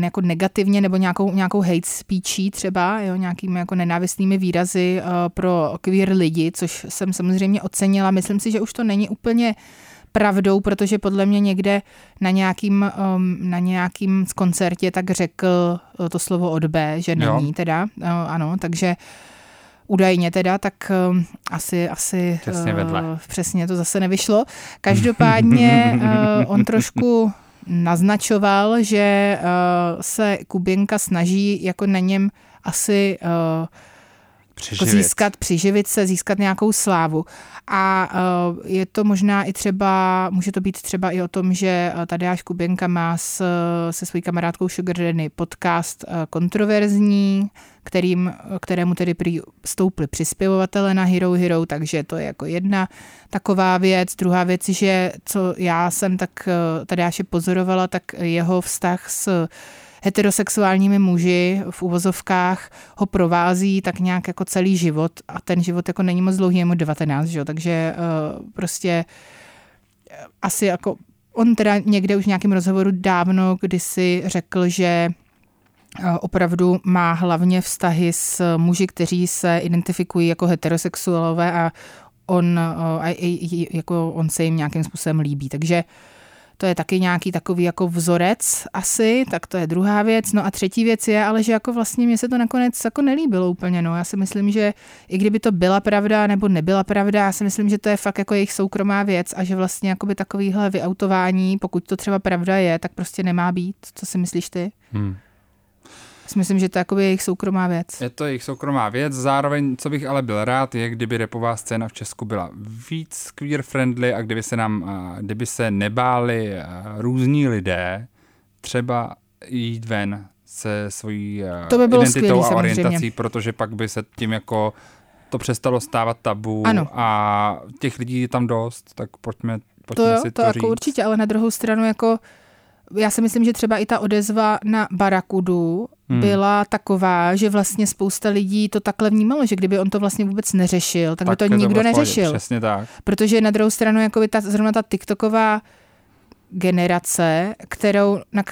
jako negativně nebo nějakou hate speechi třeba, jo, nějakými jako nenávistnými výrazy pro queer lidi, což jsem samozřejmě ocenila. Myslím si, že už to není úplně pravdou, protože podle mě někde na nějakým koncertě tak řekl to slovo od B, že není teda. Ano, takže údajně teda, tak asi přesně vedle. Přesně to zase nevyšlo. Každopádně on trošku naznačoval, že se Kuběnka snaží jako na něm asi získat nějakou slávu. A je to možná i třeba, může to být třeba i o tom, že Tadeáš Kuběnka má se svojí kamarádkou Sugar Daddy podcast kontroverzní, kterému tedy stoupli přispěvovatele na Hero Hero, takže to je jako jedna taková věc. Druhá věc, že co já jsem tak Tadeáše pozorovala, tak jeho vztah s heterosexuálními muži v uvozovkách ho provází tak nějak jako celý život a ten život jako není moc dlouhý, je mu 19, že? Takže prostě asi jako on teda někde už v nějakém rozhovoru dávno kdysi řekl, že opravdu má hlavně vztahy s muži, kteří se identifikují jako heterosexuálové a on se jim nějakým způsobem líbí, takže to je taky nějaký takový jako vzorec asi, tak to je druhá věc. No a třetí věc je, ale že jako vlastně mně se to nakonec jako nelíbilo úplně. No. Já si myslím, že i kdyby to byla pravda nebo nebyla pravda, já si myslím, že to je fakt jako jejich soukromá věc a že vlastně jakoby takovýhle vyautování, pokud to třeba pravda je, tak prostě nemá být. Co si myslíš ty? Myslím, že to je jejich soukromá věc. Je to jejich soukromá věc, zároveň, co bych ale byl rád, je, kdyby repová scéna v Česku byla víc queer friendly a kdyby se nebáli různí lidé třeba jít ven se svojí identitou a orientací, protože pak by se tím jako to přestalo stávat tabu a těch lidí je tam dost, tak pojďme si to říct. To jako určitě, ale na druhou stranu jako já si myslím, že třeba i ta odezva na Barakudu byla taková, že vlastně spousta lidí to takhle vnímalo, že kdyby on to vlastně vůbec neřešil, tak by to nikdo neřešil. Přesně tak. Protože na druhou stranu jako by zrovna ta TikToková generace,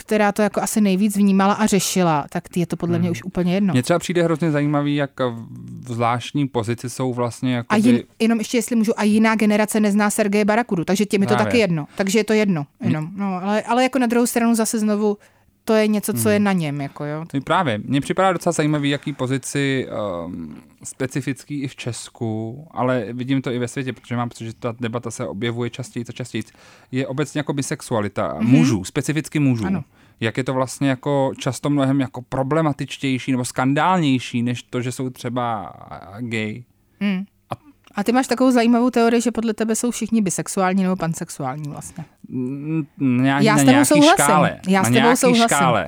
která to jako asi nejvíc vnímala a řešila, tak ty je to podle mě už úplně jedno. Mně třeba přijde hrozně zajímavý, jak v zvláštní pozici jsou vlastně jakoby... jenom ještě, jestli můžu, a jiná generace nezná Sergeje Barakudu, takže těm je to taky jedno. Takže je to jedno. No, ale jako na druhou stranu zase znovu to je něco, co je na něm. Jako, jo. Právě. Mně připadá docela zajímavý, jaký pozici specifický i v Česku, ale vidím to i ve světě, protože mám pocit, že ta debata se objevuje častěji, je obecně jako bisexualita mužů, specificky mužů. Ano. Jak je to vlastně jako často mnohem jako problematičtější nebo skandálnější, než to, že jsou třeba gay. A ty máš takovou zajímavou teorii, že podle tebe jsou všichni bisexuální nebo pansexuální vlastně. Já s tebou souhlasím.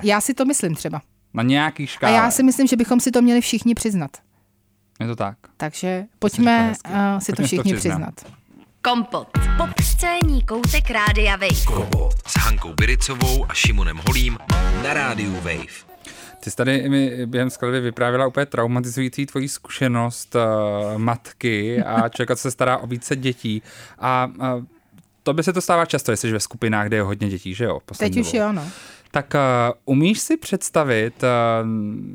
Já si to myslím třeba. Na nějaký škále. A já si myslím, že bychom si to měli všichni přiznat. Je to tak. Takže pojďme si to všichni přiznat. Kompot. Popscénní koutek Rádia Wave. Kompot s Hankou Bydžíčkovou a Šimonem Holým na Rádiu Wave. Ty jsi tady mi během skladby vyprávěla úplně traumatizující tvoji zkušenost matky a člověka, co se stará o více dětí. A tobě se to stává často, jestli jsi ve skupinách, kde je hodně dětí, že jo? Teď už jo, no. Tak umíš si představit,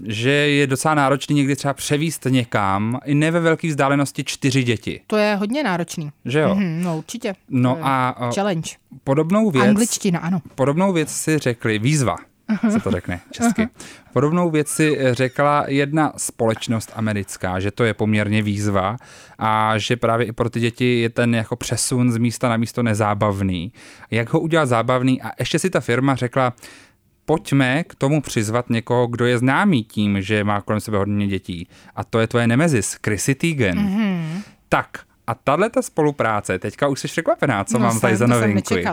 že je docela náročný někdy třeba převíst někam, i ne ve velké vzdálenosti 4 děti. To je hodně náročný. Že jo? No určitě. No a challenge. Podobnou věc. Angličtina, ano. Podobnou věc si řekli, výzva. Se to řekne česky. Podobnou věc si řekla jedna společnost americká, že to je poměrně výzva a že právě i pro ty děti je ten jako přesun z místa na místo nezábavný. Jak ho udělat zábavný? A ještě si ta firma řekla, pojďme k tomu přizvat někoho, kdo je známý tím, že má kolem sebe hodně dětí. A to je tvoje nemezis, Chrissy Teigen. Tak A tahleta spolupráce, teďka už jsi překvapená, co mám tady za novinky.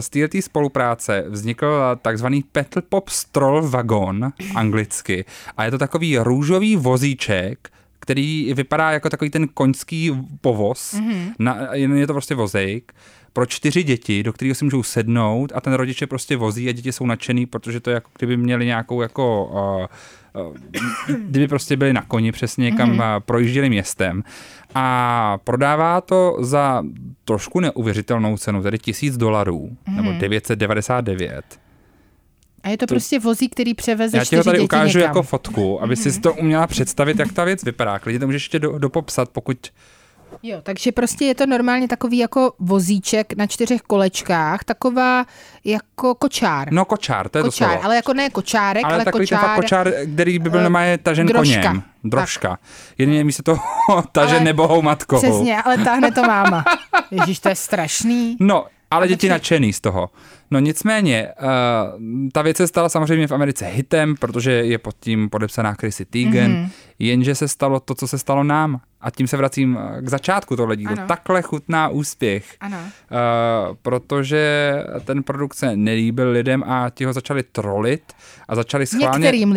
Z této spolupráce vznikl takzvaný Petal Pop Stroll Wagon, anglicky. A je to takový růžový vozíček, který vypadá jako takový ten koňský povoz. Je to prostě vozejk pro 4 děti, do kterého si můžou sednout a ten rodič je prostě vozí a děti jsou nadšený, protože to je jako kdyby měli nějakou jako... kdyby prostě byli na koni přesně, kam projížděli městem. A prodává to za trošku neuvěřitelnou cenu, tedy $1,000, nebo 999. A je to prostě vozík, který převeze 4 děti. Já ti ho tady ukážu někam jako fotku, aby si to uměla představit, jak ta věc vypadá. Klidně to můžeš ještě dopopsat, pokud... Jo, takže prostě je to normálně takový jako vozíček na 4 kolečkách, taková jako kočár. No kočár, to je kočár, to slovo. Ale jako ne kočárek, ale takový kočár, ten fakt kočár, který by byl normálně tažen koněm. Drožka. Jedině mi se to taže nebohou matkou. Přesně, ale táhne to máma. Ježíš, to je strašný. No, ale děti nadšený z toho. No nicméně, ta věc se stala samozřejmě v Americe hitem, protože je pod tím podepsaná Chrissy Teigen, jenže se stalo to, co se stalo nám. A tím se vracím k začátku tohle dílu. Takhle chutná úspěch. Ano. Protože ten produkt se nelíbil lidem a ti ho začali trolit a začali schválně... Některým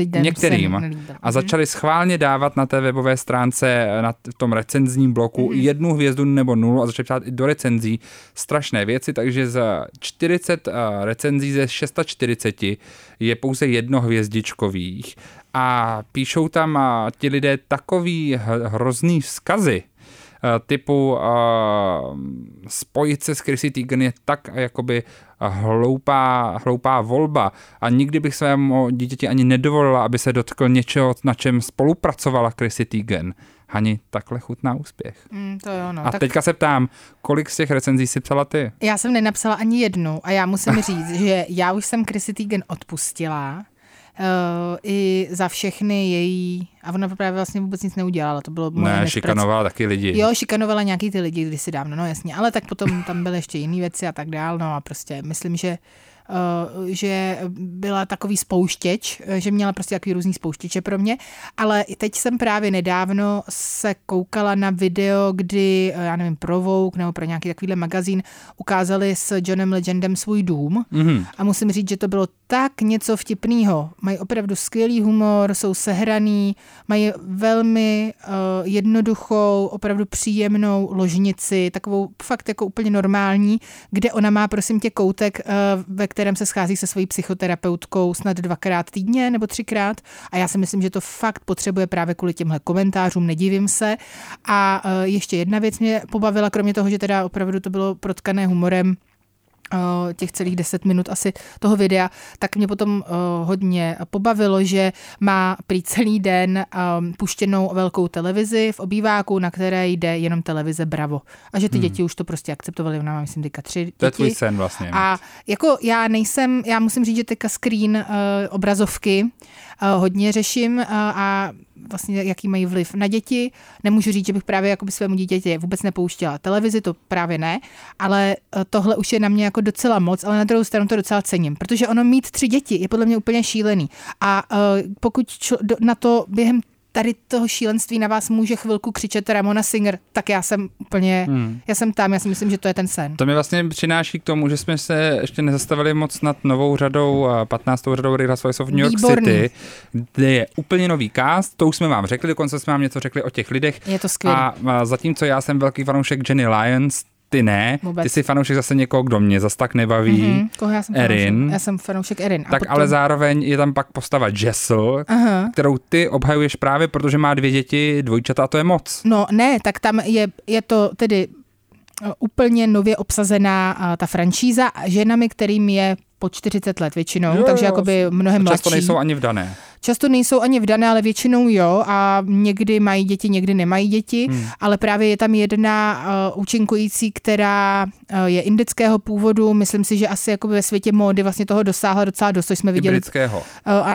lidem. A začali schválně dávat na té webové stránce, na tom recenzním bloku jednu hvězdu nebo nulu a začali ptát i do recenzí strašné věci, takže za 40 recenzí ze 640 je pouze jednohvězdičkových a píšou tam ti lidé takový hrozný vzkazy, typu spojit se s Chrissy Teigen je tak jakoby hloupá volba a nikdy bych svému dítěti ani nedovolila, aby se dotkl něčeho, na čem spolupracovala Chrissy Teigen. Hani, takhle chutná úspěch. To jo, no. A tak... teďka se ptám, kolik z těch recenzí si psala ty? Já jsem nenapsala ani jednu a já musím říct, že já už jsem Chrissy Teigen odpustila i za všechny její... A ona právě vlastně vůbec nic neudělala. To bylo ne, šikanovala taky lidi. Jo, šikanovala nějaký ty lidi kdysi dávno, no jasně. Ale tak potom tam byly ještě jiné věci a tak dál. No a prostě myslím, že byla takový spouštěč, že měla prostě takový různý spouštěče pro mě, ale teď jsem právě nedávno se koukala na video, kdy, já nevím, pro Vogue nebo pro nějaký takovýhle magazín ukázali s Johnem Legendem svůj dům a musím říct, že to bylo tak něco vtipného. Mají opravdu skvělý humor, jsou sehraný, mají velmi jednoduchou, opravdu příjemnou ložnici, takovou fakt jako úplně normální, kde ona má prosím tě koutek, ve kterém se schází se svojí psychoterapeutkou snad 2krát týdně nebo 3krát a já si myslím, že to fakt potřebuje právě kvůli těmhle komentářům, nedivím se. A ještě jedna věc mě pobavila, kromě toho, že teda opravdu to bylo protkané humorem těch celých 10 minut asi toho videa, tak mě potom hodně pobavilo, že má prý celý den puštěnou velkou televizi v obýváku, na které jde jenom televize Bravo. A že ty děti už to prostě akceptovali, ona má myslím teďka 3 děti. To je tvůj sen vlastně. A jako já musím říct, že teďka screen obrazovky hodně řeším a vlastně jaký mají vliv na děti. Nemůžu říct, že bych právě jakoby svému dítěti vůbec nepouštěla televizi, to právě ne, ale tohle už je na mě jako docela moc, ale na druhou stranu to docela cením, protože ono mít 3 děti je podle mě úplně šílený a pokud na to během tady toho šílenství na vás může chvilku křičet Ramona Singer, tak já jsem úplně, já jsem tam, já si myslím, že to je ten sen. To mě vlastně přináší k tomu, že jsme se ještě nezastavili moc nad novou řadou, 15. řadou Real Housewives of New York City, kde je úplně nový cast, to už jsme vám řekli, dokonce jsme vám něco řekli o těch lidech. Je to skvělé. A zatímco já jsem velký fanoušek Jenny Lyons, ty ne, vůbec. Ty jsi fanoušek zase někoho, kdo mě zase tak nebaví, koho já jsem Erin. Já jsem fanoušek Erin. Tak potom... ale zároveň je tam pak postava Jessel, kterou ty obhajuješ právě, protože má 2 děti, dvojčata a to je moc. No ne, tak tam je to tedy úplně nově obsazená ta franšíza ženami, kterým je po 40 let většinou, jo, takže jakoby mnohem mladší. Často nejsou ani vdané. Ale většinou jo a někdy mají děti, někdy nemají děti, ale právě je tam jedna účinkující, která je indického původu, myslím si, že asi jakoby ve světě módy vlastně toho dosáhla docela dost, což jsme viděli. Indického.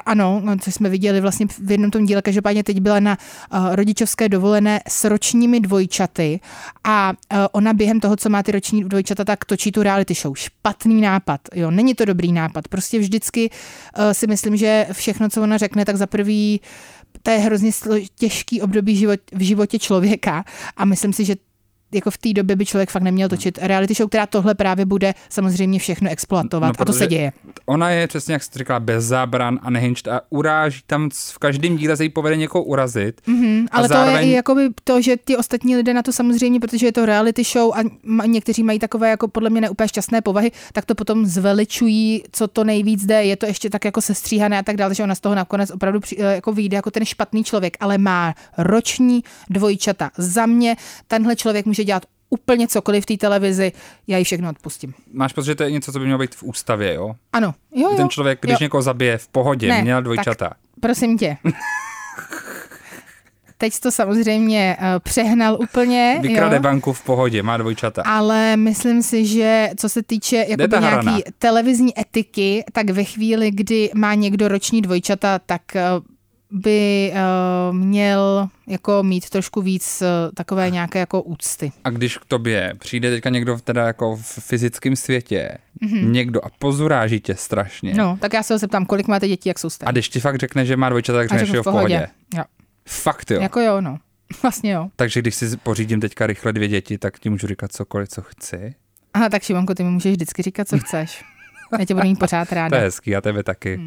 Ano, což jsme viděli vlastně v jednom tom díle, každopádně teď byla na rodičovské dovolené s ročními dvojčaty a ona během toho, co má ty roční dvojčata, tak točí tu reality show. Špatný nápad, jo, není to dobrý nápad, prostě vždycky si myslím, že všechno, co ona řekne, tak za prvý to je hrozně těžký období v životě člověka a myslím si, že jako v té době by člověk fakt neměl točit reality show, která tohle právě bude samozřejmě všechno exploatovat. No, a to se děje. Ona je přesně, jak jsi říkala, bez zábran a nehinčit a uráží tam, v každém díle se jí povede někoho urazit. Mm-hmm, ale zároveň... to je i jakoby to, že ty ostatní lidé na to samozřejmě, protože je to reality show a někteří mají takové jako podle mě neúplně šťastné povahy, tak to potom zveličují, co to nejvíc jde, je to ještě tak jako sestříhané a tak dále, že ona z toho nakonec opravdu jako vyjde jako ten špatný člověk, ale má roční dvojčata. Za mě tenhle člověk může dělat úplně cokoliv v té televizi, já ji všechno odpustím. Máš pocit, že to je něco, co by mělo být v ústavě, jo? Ano. Jo. Ten člověk, když někoho zabije, v pohodě, ne, měl dvojčata. Tak, prosím tě. Teď to samozřejmě přehnal úplně. Vykrade banku, v pohodě, má dvojčata. Ale myslím si, že co se týče jakoby nějaký televizní etiky, tak ve chvíli, kdy má někdo roční dvojčata, tak... by měl jako mít trošku víc takové nějaké jako úcty. A když k tobě přijde teďka někdo teda jako v fyzickém světě, někdo a pozuráží tě strašně. No, tak já se ho zeptám, kolik máte dětí, jak jsou staré. A když ti fakt řekne, že má dvojčata, tak řekneš, jo, v pohodě. Jo. Fakt jo. Jako jo, no. Vlastně jo. Takže když si pořídím teďka rychle 2 děti, tak ti můžu říkat cokoliv, co chci. Aha, tak Šimonko, ty mi můžeš vždycky říkat, co chceš. Já tě budu mít pořád ráda. To je hezký, a tebe taky.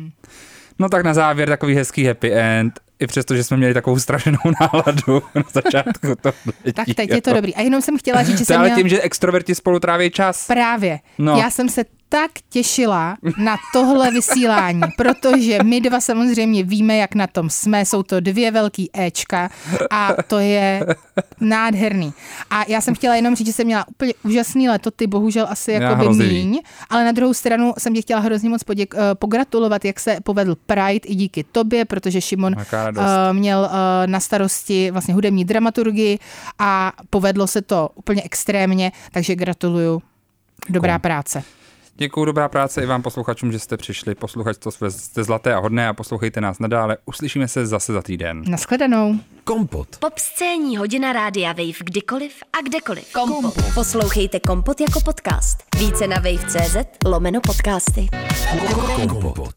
No tak na závěr takový hezký happy end, i přesto, že jsme měli takovou strašnou náladu na začátku toho. Tak teď je to dobrý. A jenom jsem chtěla říct, že jsem měla... Ale tím, že extroverti spolu tráví čas. Právě. No. Já jsem se tak těšila na tohle vysílání, protože my dva samozřejmě víme, jak na tom jsme, jsou to 2 velký Ečka a to je nádherný. A já jsem chtěla jenom říct, že jsem měla úplně úžasný leto, ty bohužel asi jako by míň, ale na druhou stranu jsem tě chtěla hrozně moc pogratulovat, jak se povedl Pride i díky tobě, protože Šimon měl na starosti vlastně hudební dramaturgii a povedlo se to úplně extrémně, takže gratuluju. Dobrá práce. Děkuju, dobrá práce i vám posluchačům, že jste přišli. Posluchačstvo jste zlaté a hodné a poslouchejte nás nadále. Uslyšíme se zase za týden. Naschledanou. Kompot. Popscénní hodina Rádia Wave kdykoliv a kdekoliv. Kompot. Poslouchejte Kompot jako podcast. Více na wave.cz/podcasty. Kompot.